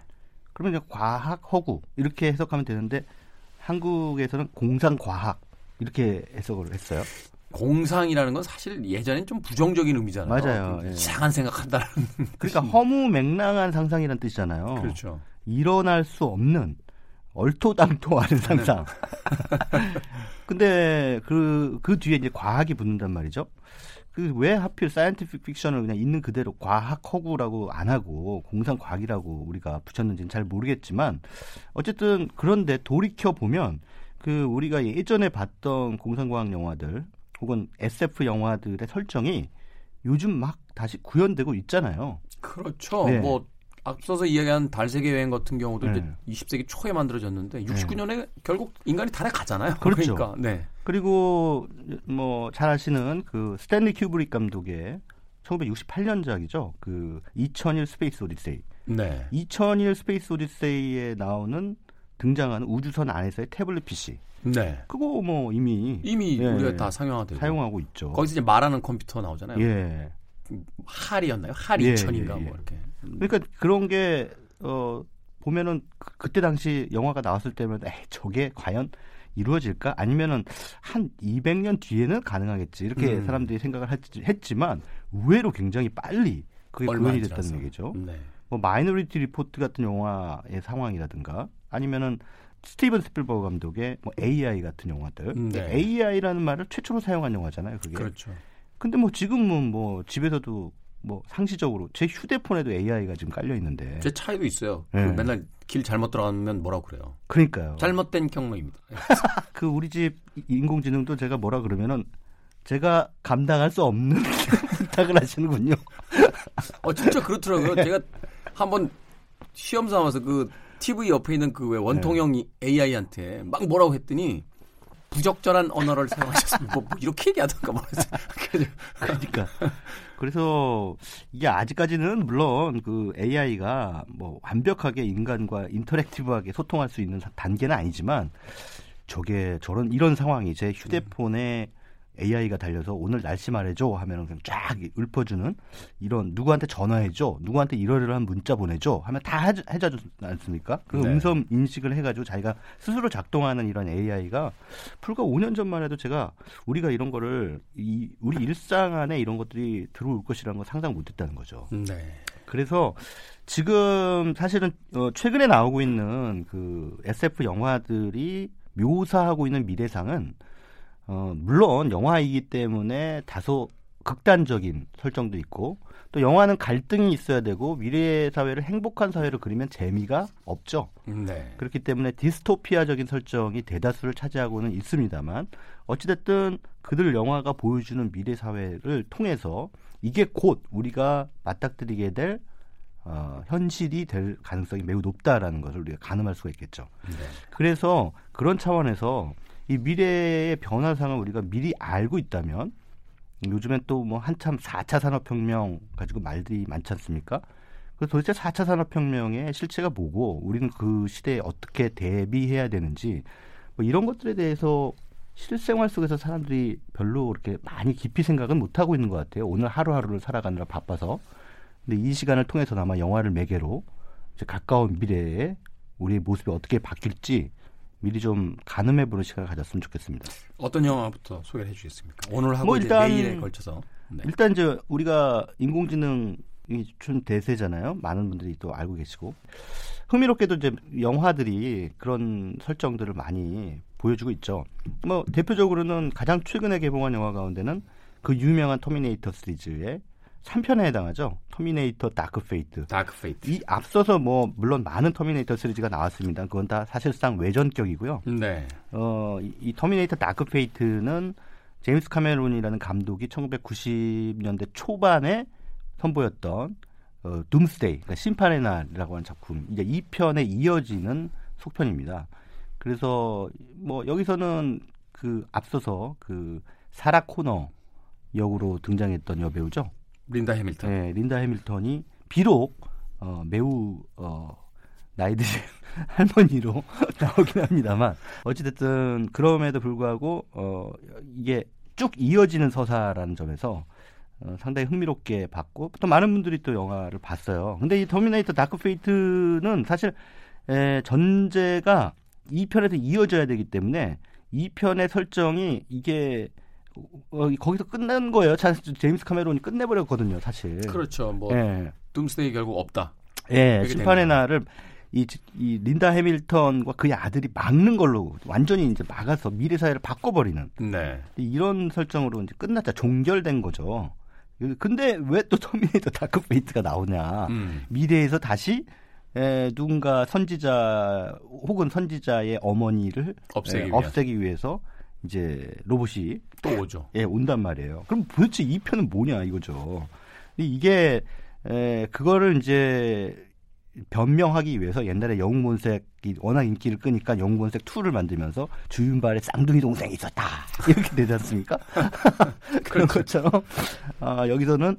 그러면 이제 과학, 허구 이렇게 해석하면 되는데 한국에서는 공상과학 이렇게 해석을 했어요. 공상이라는 건 사실 예전엔 좀 부정적인 의미잖아요. 맞아요. 예. 이상한 생각한다는. 그러니까 뜻이. 허무맹랑한 상상이라는 뜻이잖아요. 그렇죠. 일어날 수 없는 얼토당토하는 상상. 근데 그, 그 뒤에 이제 과학이 붙는단 말이죠. 그 왜 하필 사이언티픽 픽션을 그냥 있는 그대로 과학 허구라고 안 하고 공상 과학이라고 우리가 붙였는지는 잘 모르겠지만, 어쨌든 그런데 돌이켜 보면 그 우리가 예전에 봤던 공상 과학 영화들 혹은 에스에프 영화들의 설정이 요즘 막 다시 구현되고 있잖아요. 그렇죠. 네. 뭐 앞서서 이야기한 달 세계 여행 같은 경우도 네. 이제 이십 세기 초에 만들어졌는데 육십구 년에 네. 결국 인간이 달에 가잖아요. 그렇죠. 그러니까 네. 그리고 뭐 잘 아시는 그 스탠리 큐브릭 감독의 천구백육십팔 년작이죠. 그 이천일 스페이스 오디세이. 네. 이천일 스페이스 오디세이에 나오는 등장하는 우주선 안에서의 태블릿 피씨. 네. 그거 뭐 이미 이미 예, 우리가 다 상용화되고 사용하고 있죠. 거기서 이제 말하는 컴퓨터 나오잖아요. 예. 할이었나요? 할 예, 이천인가 예, 예. 뭐 이렇게. 그러니까 그런 게 어, 보면은 그, 그때 당시 영화가 나왔을 때면 에이, 저게 과연 이루어질까? 아니면은 한 이백 년 뒤에는 가능하겠지 이렇게 음. 사람들이 생각을 했지, 했지만 의외로 굉장히 빨리 그게 구현이 됐다는 얘기죠. 네. 뭐 마이너리티 리포트 같은 영화의 상황이라든가 아니면은 스티븐 스필버그 감독의 뭐 에이아이 같은 영화들. 네. 에이아이라는 말을 최초로 사용한 영화잖아요. 그게. 그렇죠. 근데 뭐 지금은 뭐 집에서도 뭐 상시적으로 제 휴대폰에도 에이아이가 지금 깔려 있는데. 제 차에도 있어요. 네. 맨날 길 잘못 들어가면 뭐라 그래요. 그러니까요. 잘못된 경로입니다. 그 우리 집 인공지능도 제가 뭐라 그러면은 제가 감당할 수 없는 부탁을 하시는군요. 어 진짜 그렇더라고요. 제가 한번 시험 삼아서 그 티비 옆에 있는 그 왜 원통형 네. 에이아이한테 막 뭐라고 했더니 부적절한 언어를 사용하셨으면 뭐, 뭐 이렇게 얘기하던가 말했어요. 그러니까 그래서 이게 아직까지는 물론 그 에이아이가 뭐 완벽하게 인간과 인터랙티브하게 소통할 수 있는 단계는 아니지만 저게 저런 이런 상황이 제 휴대폰에 에이아이가 달려서 오늘 날씨 말해줘 하면 그냥 쫙 읊어주는 이런 누구한테 전화해줘 누구한테 이러이러한 문자 보내줘 하면 다 해줘지 않습니까? 그 네. 음성 인식을 해가지고 자기가 스스로 작동하는 이런 에이아이가 불과 오 년 전만 해도 제가 우리가 이런 거를 이, 우리 일상 안에 이런 것들이 들어올 것이라는 걸 상상 못했다는 거죠. 네. 그래서 지금 사실은 최근에 나오고 있는 그 에스에프 영화들이 묘사하고 있는 미래상은 어, 물론 영화이기 때문에 다소 극단적인 설정도 있고 또 영화는 갈등이 있어야 되고 미래 사회를 행복한 사회로 그리면 재미가 없죠. 네. 그렇기 때문에 디스토피아적인 설정이 대다수를 차지하고는 있습니다만 어찌됐든 그들 영화가 보여주는 미래 사회를 통해서 이게 곧 우리가 맞닥뜨리게 될 어, 현실이 될 가능성이 매우 높다라는 것을 우리가 가늠할 수가 있겠죠. 네. 그래서 그런 차원에서 이 미래의 변화상을 우리가 미리 알고 있다면 요즘엔 또 뭐 한참 사 차 산업혁명 가지고 말들이 많지 않습니까? 그래서 도대체 사 차 산업혁명의 실체가 뭐고 우리는 그 시대에 어떻게 대비해야 되는지 뭐 이런 것들에 대해서 실생활 속에서 사람들이 별로 이렇게 많이 깊이 생각은 못하고 있는 것 같아요. 오늘 하루하루를 살아가느라 바빠서. 근데 이 시간을 통해서나마 영화를 매개로 이제 가까운 미래에 우리의 모습이 어떻게 바뀔지 미리 좀 가늠해보는 시간을 가졌으면 좋겠습니다. 어떤 영화부터 소개를 해주시겠습니까? 오늘 하고 뭐 일단, 이제 내일에 걸쳐서. 네. 일단 이제 우리가 인공지능이 좀 대세잖아요. 많은 분들이 또 알고 계시고. 흥미롭게도 이제 영화들이 그런 설정들을 많이 보여주고 있죠. 뭐 대표적으로는 가장 최근에 개봉한 영화 가운데는 그 유명한 터미네이터 시리즈의 삼 편에 해당하죠. 터미네이터 다크 페이트. 다크 페이트. 이 앞서서 뭐 물론 많은 터미네이터 시리즈가 나왔습니다. 그건 다 사실상 외전격이고요. 네. 어, 이, 이 터미네이터 다크 페이트는 제임스 카메론이라는 감독이 천구백구십 년대 초반에 선보였던 어, 둠스데이, 그러니까 심판의 날이라고 하는 작품. 이제 이 편에 이어지는 속편입니다. 그래서 뭐 여기서는 그 앞서서 그 사라 코너 역으로 등장했던 여배우죠. 린다 해밀턴. 네, 린다 해밀턴이 비록 어, 매우 어, 나이 드신 할머니로 나오긴 합니다만 어찌됐든 그럼에도 불구하고 어, 이게 쭉 이어지는 서사라는 점에서 어, 상당히 흥미롭게 봤고 또 많은 분들이 또 영화를 봤어요. 근데 이 터미네이터 다크 페이트는 사실 에, 전제가 이 편에서 이어져야 되기 때문에 이 편의 설정이 이게 어, 거기서 끝난 거예요. 사실 제임스 카메론이 끝내버렸거든요, 사실. 그렇죠. 뭐 둠스데이 예. 결국 없다. 예, 심판의 날을 이, 이 린다 해밀턴과 그의 아들이 막는 걸로 완전히 이제 막아서 미래 사회를 바꿔버리는. 네. 이런 설정으로 이제 끝났다. 종결된 거죠. 근데 왜 또 터미네이터 다크페이트가 나오냐. 음. 미래에서 다시 에, 누군가 선지자 혹은 선지자의 어머니를 없애기, 에, 위한. 없애기 위해서 이제 로봇이 또 오죠. 예, 온단 말이에요. 그럼 도대체 이 편은 뭐냐 이거죠. 이게 에, 그거를 이제 변명하기 위해서 옛날에 영웅본색이 워낙 인기를 끄니까 영웅본색 투를 만들면서 주윤발의 쌍둥이 동생이 있었다 이렇게 되지 않습니까? 그런 것처럼 어, 여기서는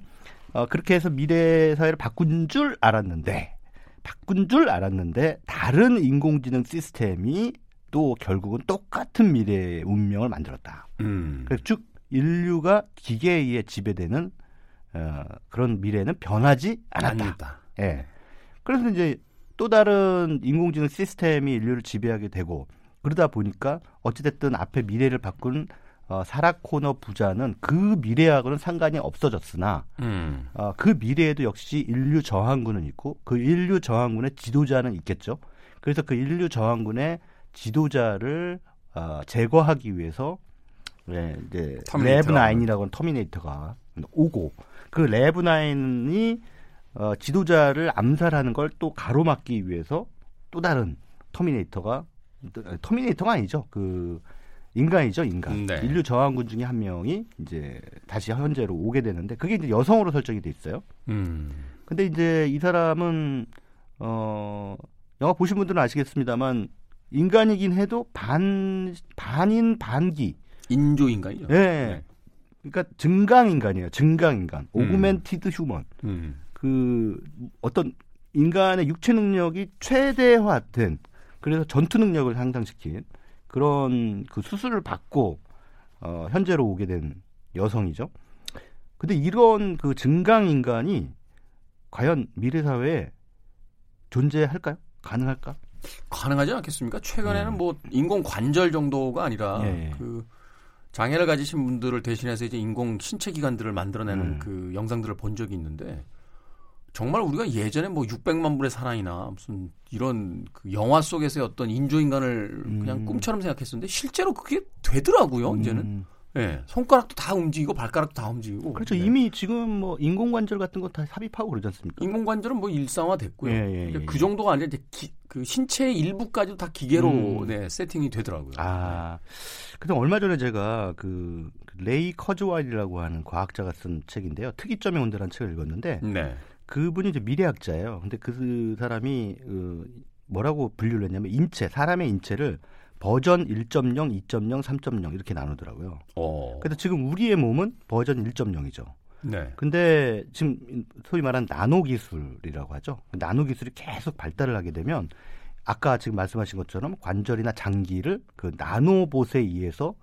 어, 그렇게 해서 미래 사회를 바꾼 줄 알았는데 바꾼 줄 알았는데 다른 인공지능 시스템이 또 결국은 똑같은 미래의 운명을 만들었다. 음. 그래서 즉 인류가 기계에 의해 지배되는 어, 그런 미래는 변하지 않았다. 아니다. 예. 그래서 이제 또 다른 인공지능 시스템이 인류를 지배하게 되고 그러다 보니까 어찌됐든 앞에 미래를 바꾼 어, 사라코너 부자는 그 미래하고는 상관이 없어졌으나 음. 어, 그 미래에도 역시 인류 저항군은 있고 그 인류 저항군의 지도자는 있겠죠. 그래서 그 인류 저항군의 지도자를 어, 제거하기 위해서 네, 이제 레브나인이라고 하는 터미네이터가 오고 그 레브나인이 어, 지도자를 암살하는 걸 또 가로막기 위해서 또 다른 터미네이터가 터미네이터가 아니죠. 그 인간이죠, 인간. 네. 인류 저항군 중에 한 명이 이제 다시 현재로 오게 되는데 그게 이제 여성으로 설정이 돼 있어요. 음. 근데 이제 이 사람은 어, 영화 보신 분들은 아시겠습니다만 인간이긴 해도 반 반인 반기 인조 인간이요. 네. 네. 그러니까 증강 인간이에요. 증강 인간. 오그멘티드 음. 휴먼. 음. 그 어떤 인간의 육체 능력이 최대화된 그래서 전투 능력을 향상시킨 그런 그 수술을 받고 어, 현재로 오게 된 여성이죠. 근데 이런 그 증강 인간이 과연 미래 사회에 존재할까요? 가능할까? 가능하지 않겠습니까? 최근에는 음. 뭐 인공 관절 정도가 아니라 예, 예. 그 장애를 가지신 분들을 대신해서 이제 인공 신체 기관들을 만들어내는 음. 그 영상들을 본 적이 있는데. 정말 우리가 예전에 뭐 육백만 불의 사나이나 무슨 이런 그 영화 속에서의 어떤 인조인간을 음. 그냥 꿈처럼 생각했었는데 실제로 그게 되더라고요. 음. 이제는 네, 손가락도 다 움직이고 발가락도 다 움직이고. 그렇죠. 네. 이미 지금 뭐 인공관절 같은 거 다 삽입하고 그러지 않습니까? 인공관절은 뭐 일상화됐고요. 예, 예, 예, 그 정도가 아니라 이제 기, 그 신체의 일부까지도 다 기계로 음. 네, 세팅이 되더라고요. 아, 네. 그래서 얼마 전에 제가 그 레이 커즈와일이라고 하는 과학자가 쓴 책인데요. 특이점의 온도라는 책을 읽었는데. 네. 그분이 이제 미래학자예요. 근데 그 사람이 어, 뭐라고 분류를 했냐면 인체, 사람의 인체를 버전 일 점 영, 이 점 영, 삼 점 영 이렇게 나누더라고요. 오. 그래서 지금 우리의 몸은 버전 일 점 영이죠. 네. 근데 지금 소위 말하는 나노 기술이라고 하죠. 나노 기술이 계속 발달을 하게 되면 아까 지금 말씀하신 것처럼 관절이나 장기를 그 나노봇에 의해서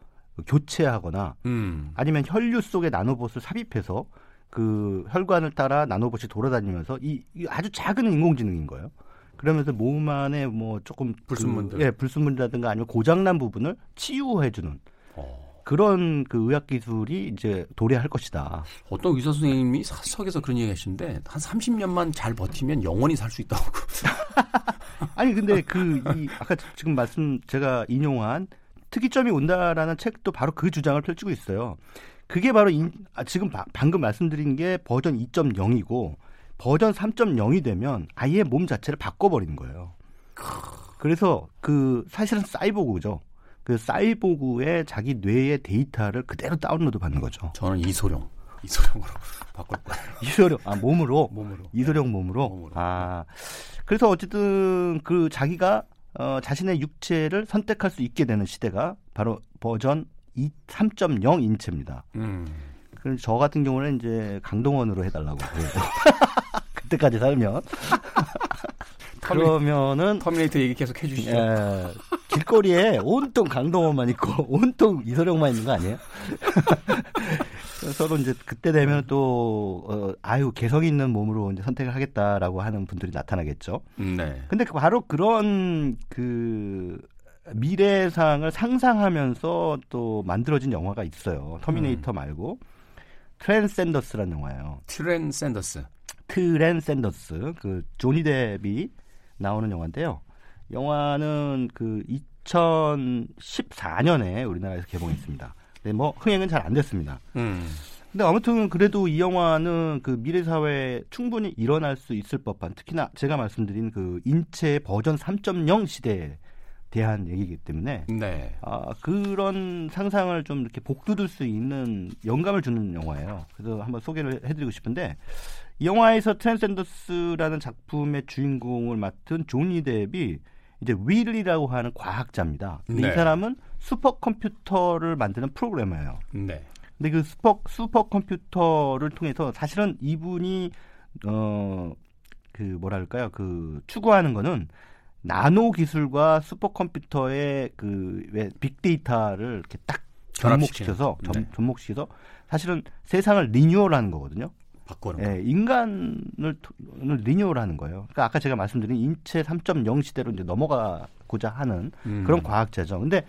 교체하거나 음. 아니면 혈류 속에 나노봇을 삽입해서 그 혈관을 따라 나노봇이 돌아다니면서 이, 이 아주 작은 인공지능인 거예요. 그러면서 몸 안에 뭐 조금 불순물들, 그, 예, 불순물이라든가 아니면 고장난 부분을 치유해주는 어. 그런 그 의학 기술이 이제 도래할 것이다. 어떤 의사 선생님이 사석에서 그런 얘기하시는데 한 삼십 년만 잘 버티면 영원히 살 수 있다고. 아니 근데 그 이, 아까 지금 말씀 제가 인용한 특이점이 온다라는 책도 바로 그 주장을 펼치고 있어요. 그게 바로 인, 아, 지금 바, 방금 말씀드린 게 버전 이 점 영이고 버전 삼 점 영이 되면 아예 몸 자체를 바꿔버리는 거예요. 그래서 그 사실은 사이보그죠. 그 사이보그의 자기 뇌의 데이터를 그대로 다운로드 받는 거죠. 저는 이소룡. 이소룡으로 바꿀 거예요. 이소룡. 아, 몸으로? 몸으로. 이소룡 몸으로? 몸으로. 아. 그래서 어쨌든 그 자기가 어, 자신의 육체를 선택할 수 있게 되는 시대가 바로 버전 삼 점 영 인체입니다. 음. 그럼 저 같은 경우는 이제 강동원으로 해달라고. 그때까지 살면. 그러면은 터미네이터 얘기 계속 해주시죠. 예, 길거리에 온통 강동원만 있고 온통 이소룡만 있는 거 아니에요? 서로 이제 그때 되면 또 어, 아유 개성 있는 몸으로 이제 선택을 하겠다라고 하는 분들이 나타나겠죠. 네. 근데 바로 그런 그 미래상을 상상하면서 또 만들어진 영화가 있어요. 터미네이터 음. 말고 트랜센더스라는 영화예요. 트랜센더스. 트랜센더스. 그 조니 뎁이 나오는 영화인데요. 영화는 그 이천십사 년에 우리나라에서 개봉했습니다. 네, 뭐 흥행은 잘 안 됐습니다. 음. 근데 아무튼 그래도 이 영화는 그 미래 사회에 충분히 일어날 수 있을 법한, 특히나 제가 말씀드린 그 인체 버전 삼 점 영 시대에 대한 얘기이기 때문에 네. 아, 그런 상상을 좀 이렇게 복두들 수 있는 영감을 주는 영화예요. 그래서 한번 소개를 해드리고 싶은데, 이 영화에서 트랜센더스라는 작품의 주인공을 맡은 조니 뎁이 이제 윌이라고 하는 과학자입니다. 근데 네. 이 사람은 슈퍼컴퓨터를 만드는 프로그래머예요. 네. 근데 그 슈퍼 슈퍼컴퓨터를 통해서 사실은 이분이 어 그 뭐랄까요, 그 추구하는 거는 나노 기술과 슈퍼컴퓨터의 그 왜 빅데이터를 이렇게 딱 접목시켜서 점, 네. 접목시켜서 사실은 세상을 리뉴얼하는 거거든요. 바꾸는. 예, 인간을 리뉴얼하는 거예요. 그러니까 아까 제가 말씀드린 인체 삼 점 영 시대로 이제 넘어가고자 하는 음. 그런 과학자죠. 근데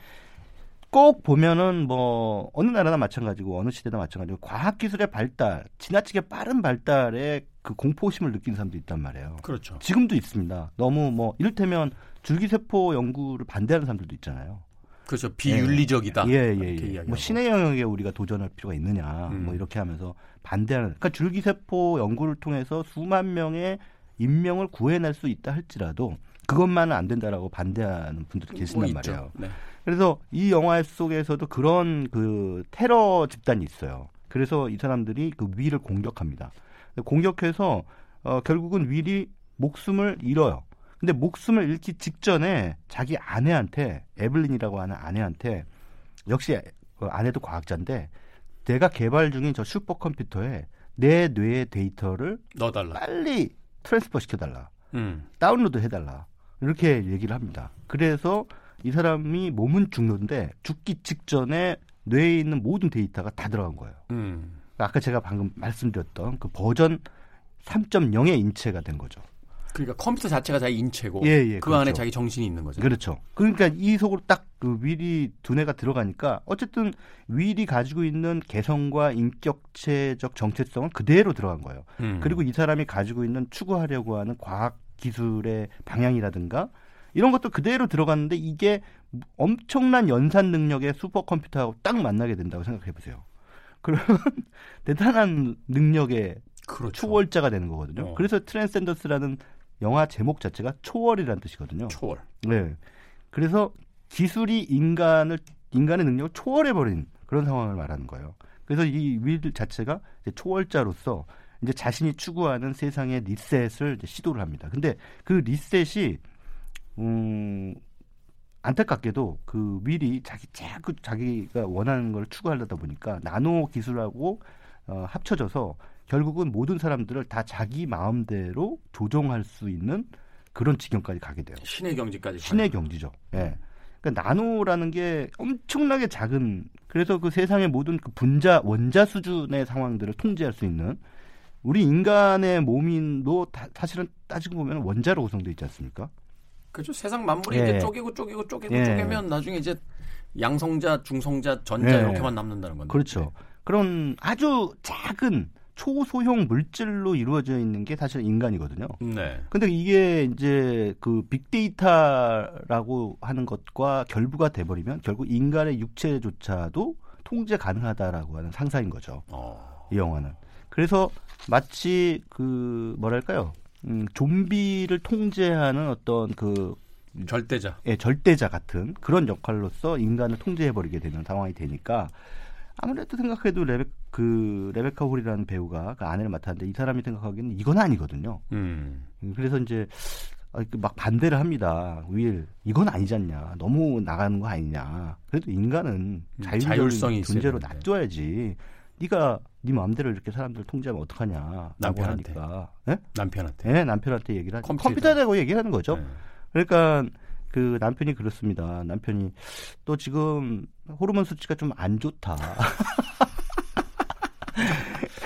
꼭 보면은 뭐 어느 나라나 마찬가지고 어느 시대나 마찬가지고 과학 기술의 발달, 지나치게 빠른 발달에 그 공포심을 느끼는 사람도 있단 말이에요. 그렇죠. 지금도 있습니다. 너무 뭐 이를테면 줄기세포 연구를 반대하는 사람들도 있잖아요. 그렇죠. 비윤리적이다. 예예예. 예, 예. 뭐 신의 영역에 우리가 도전할 필요가 있느냐. 음. 뭐 이렇게 하면서 반대하는. 그러니까 줄기세포 연구를 통해서 수만 명의 인명을 구해낼 수 있다 할지라도 그것만은 안 된다라고 반대하는 분들이 계신단 뭐 말이에요. 네. 그래서 이 영화 속에서도 그런 그 테러 집단이 있어요. 그래서 이 사람들이 그 위를 공격합니다. 공격해서 어, 결국은 윌이 목숨을 잃어요. 근데 목숨을 잃기 직전에 자기 아내한테, 에블린이라고 하는 아내한테, 역시 아내도 과학자인데 내가 개발 중인 저 슈퍼컴퓨터에 내 뇌의 데이터를 넣어달라. 빨리 트랜스퍼 시켜달라. 음. 다운로드 해달라. 이렇게 얘기를 합니다. 그래서 이 사람이 몸은 죽는데 죽기 직전에 뇌에 있는 모든 데이터가 다 들어간 거예요. 음. 아까 제가 방금 말씀드렸던 그 버전 삼 점 영의 인체가 된 거죠. 그러니까 컴퓨터 자체가 자기 인체고 예, 예, 그 그렇죠. 안에 자기 정신이 있는 거죠. 그렇죠. 그러니까 이 속으로 딱 그 윌이 두뇌가 들어가니까 어쨌든 윌이 가지고 있는 개성과 인격체적 정체성은 그대로 들어간 거예요. 음. 그리고 이 사람이 가지고 있는 추구하려고 하는 과학 기술의 방향이라든가 이런 것도 그대로 들어갔는데 이게 엄청난 연산 능력의 슈퍼컴퓨터하고 딱 만나게 된다고 생각해보세요. 그런 대단한 능력의 그렇죠. 초월자가 되는 거거든요. 어. 그래서 트랜센더스라는 영화 제목 자체가 초월이라는 뜻이거든요. 초월. 네. 그래서 기술이 인간을 인간의 능력을 초월해버린 그런 상황을 말하는 거예요. 그래서 이 윌 자체가 이제 초월자로서 이제 자신이 추구하는 세상의 리셋을 이제 시도를 합니다. 근데 그 리셋이 음. 안타깝게도 그 윌이 자기 자꾸 자기가 원하는 걸 추구하려다 보니까 나노 기술하고 어, 합쳐져서 결국은 모든 사람들을 다 자기 마음대로 조종할 수 있는 그런 지경까지 가게 돼요. 신의 경지까지. 신의 가요. 경지죠. 예. 네. 그러니까 나노라는 게 엄청나게 작은, 그래서 그 세상의 모든 그 분자 원자 수준의 상황들을 통제할 수 있는, 우리 인간의 몸인도 다, 사실은 따지고 보면 원자로 구성되어 있지 않습니까? 그렇죠. 세상 만물이 예. 이제 쪼개고 쪼개고 쪼개고 예. 쪼개면 나중에 이제 양성자, 중성자, 전자 예. 이렇게만 남는다는 건데. 그렇죠. 네. 그런 아주 작은 초소형 물질로 이루어져 있는 게 사실 인간이거든요. 네. 근데 이게 이제 그 빅데이터라고 하는 것과 결부가 돼버리면 결국 인간의 육체조차도 통제 가능하다라고 하는 상상인 거죠. 어. 이 영화는. 그래서 마치 그 뭐랄까요? 음, 좀비를 통제하는 어떤 그 절대자, 예, 절대자 같은 그런 역할로서 인간을 통제해버리게 되는 상황이 되니까 아무래도 생각해도 레베, 그 레베카 홀이라는 배우가 그 아내를 맡았는데 이 사람이 생각하기에는 이건 아니거든요. 음. 그래서 이제 막 반대를 합니다. 윌, 이건 아니지 않냐. 너무 나가는 거 아니냐. 그래도 인간은 자율적인 존재로 놔둬야지. 네가 네 마음대로 이렇게 사람들을 통제하면 어떡하냐. 남편한테. 네? 남편한테. 네, 남편한테 얘기를 하죠. 컴퓨터라고 얘기를 하는 거죠. 네. 그러니까 그 남편이 그렇습니다. 남편이 또 지금 호르몬 수치가 좀 안 좋다.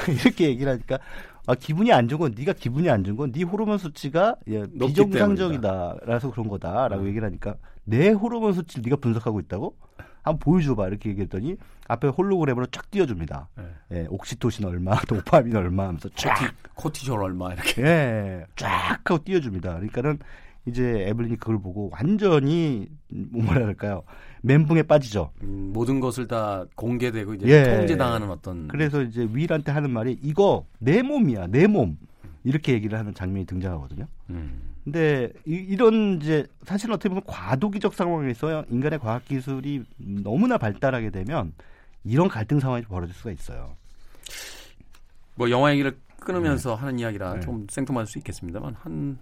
이렇게 얘기를 하니까 아, 기분이 안 좋은 건 네가 기분이 안 좋은 건 네 호르몬 수치가 예, 비정상적이다라서 그런 거다라고 음. 얘기를 하니까 내 호르몬 수치를 네가 분석하고 있다고? 한번 보여줘봐 이렇게 얘기했더니 앞에 홀로그램으로 쫙 띄워줍니다. 네. 예, 옥시토신 얼마, 도파민 얼마 하면서 쫙 코티졸 얼마 이렇게 예, 쫙 하고 띄워줍니다. 그러니까는 이제 에블린이 그걸 보고 완전히 뭐라 할까요? 멘붕에 빠지죠. 음, 모든 것을 다 공개되고 이제 예. 통제당하는 어떤. 그래서 이제 윌한테 하는 말이 이거 내 몸이야, 내 몸. 이렇게 얘기를 하는 장면이 등장하거든요. 음. 근데 이, 이런 이제 사실 어떻게 보면 과도기적 상황에서 인간의 과학 기술이 너무나 발달하게 되면 이런 갈등 상황이 벌어질 수가 있어요. 뭐 영화 얘기를 끊으면서 네. 하는 이야기라 네. 좀 생뚱맞을 수 있겠습니다만 한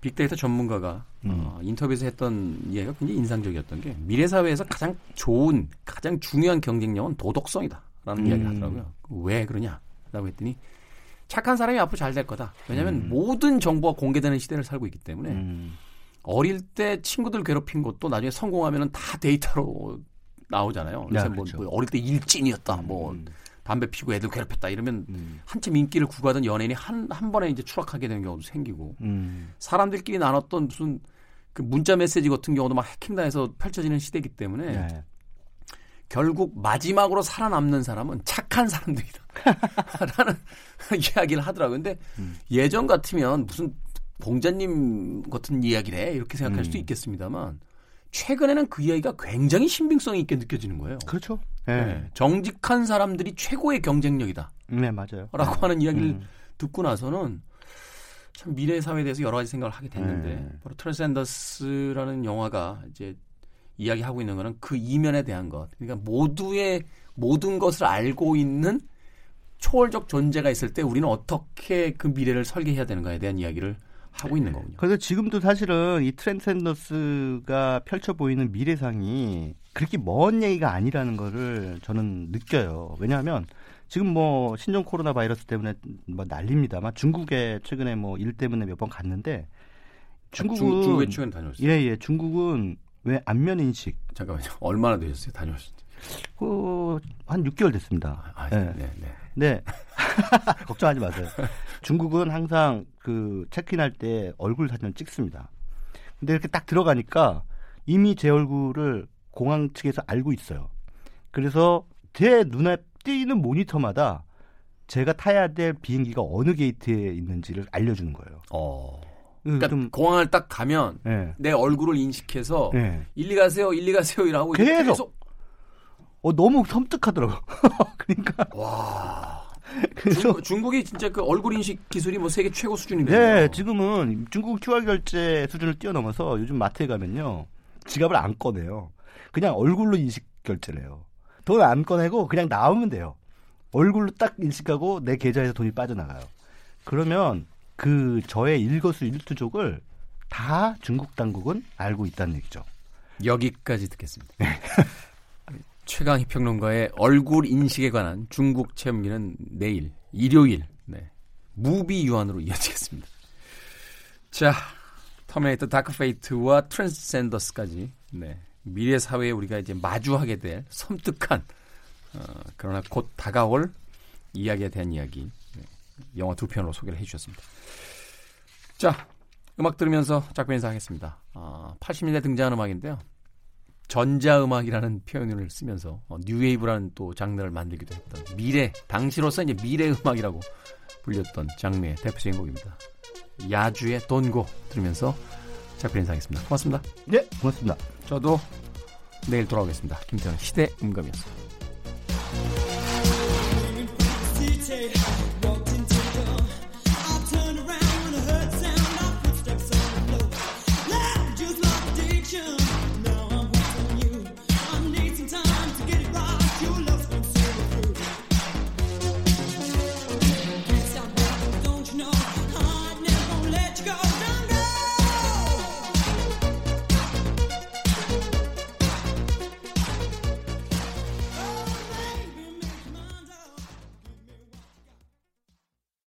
빅데이터 전문가가 음. 어, 인터뷰에서 했던 이야기가 굉장히 인상적이었던 게 미래 사회에서 가장 좋은 가장 중요한 경쟁력은 도덕성이다라는 음. 이야기를 하더라고요. 왜 그러냐라고 했더니 착한 사람이 앞으로 잘 될 거다. 왜냐하면 음. 모든 정보가 공개되는 시대를 살고 있기 때문에 음. 어릴 때 친구들 괴롭힌 것도 나중에 성공하면 다 데이터로 나오잖아요. 그래서 야, 그렇죠. 뭐, 뭐 어릴 때 일진이었다. 뭐 음. 담배 피고 애들 괴롭혔다 이러면 음. 한참 인기를 구가던 연예인이 한, 한 번에 이제 추락하게 되는 경우도 생기고 음. 사람들끼리 나눴던 무슨 그 문자 메시지 같은 경우도 막 해킹당해서 펼쳐지는 시대이기 때문에 네. 결국 마지막으로 살아남는 사람은 착한 사람들이다 라는 이야기를 하더라고요. 근데 음. 예전 같으면 무슨 공자님 같은 이야기래 이렇게 생각할 음. 수도 있겠습니다만 최근에는 그 이야기가 굉장히 신빙성이 있게 느껴지는 거예요. 그렇죠. 네. 네. 정직한 사람들이 최고의 경쟁력이다. 네, 맞아요. 라고 네. 하는 이야기를 음. 듣고 나서는 참 미래 사회에 대해서 여러 가지 생각을 하게 됐는데 네. 바로 트레스 앤더스라는 영화가 이제 이야기하고 있는 거는 그 이면에 대한 것. 그러니까 모두의 모든 것을 알고 있는 초월적 존재가 있을 때 우리는 어떻게 그 미래를 설계해야 되는가에 대한 이야기를 하고 있는 거군요. 그래서 지금도 사실은 이 트랜센더스가 펼쳐 보이는 미래상이 그렇게 먼 얘기가 아니라는 거를 저는 느껴요. 왜냐하면 지금 뭐 신종 코로나 바이러스 때문에 뭐 난립니다만 중국에 최근에 뭐 일 때문에 몇 번 갔는데 중국은 아, 중국에 최근 다녀왔어요. 예예, 중국은 왜 안면 인식? 잠깐만요. 얼마나 되셨어요? 다녀오셨죠? 어, 한 육 개월 됐습니다. 아, 네, 네. 네. 네. 걱정하지 마세요. 중국은 항상 그 체크인할 때 얼굴 사진을 찍습니다. 근데 이렇게 딱 들어가니까 이미 제 얼굴을 공항 측에서 알고 있어요. 그래서 제 눈에 띄는 모니터마다 제가 타야 될 비행기가 어느 게이트에 있는지를 알려주는 거예요. 어. 그러니까 좀, 공항을 딱 가면 네. 내 얼굴을 인식해서 네. 일리 가세요, 일리 가세요 이라고 계속, 계속. 어, 너무 섬뜩하더라고. 그러니까 와 그래서 중, 중국이 진짜 그 얼굴 인식 기술이 뭐 세계 최고 수준이네요. 네, 지금은 중국 큐알 결제 수준을 뛰어넘어서 요즘 마트에 가면요 지갑을 안 꺼내요. 그냥 얼굴로 인식 결제를 해요. 돈 안 꺼내고 그냥 나오면 돼요. 얼굴로 딱 인식하고 내 계좌에서 돈이 빠져나가요. 그러면 그 저의 일거수일투족을 다 중국 당국은 알고 있다는 얘기죠. 여기까지 듣겠습니다. 최강희 평론가의 얼굴 인식에 관한 중국 체험기는 내일 일요일 네. 무비 유한으로 이어지겠습니다. 자, 터미네이터 다크페이트와 트랜스센더스까지 네. 미래 사회에 우리가 이제 마주하게 될 섬뜩한 어, 그러나 곧 다가올 이야기에 대한 이야기. 영화 두 편으로 소개를 해주셨습니다. 자, 음악 들으면서 작별 인사하겠습니다. 아, 팔십 년대 등장한 음악인데요. 전자음악이라는 표현을 쓰면서 어, 뉴웨이브라는 또 장르를 만들기도 했던 미래, 당시로서 이제 미래음악이라고 불렸던 장르의 대표적인 곡입니다. 야주의 돈고 들으면서 작별 인사하겠습니다. 고맙습니다. 네, 고맙습니다. 저도 내일 돌아오겠습니다. 김태훈 시대음감이었습니다.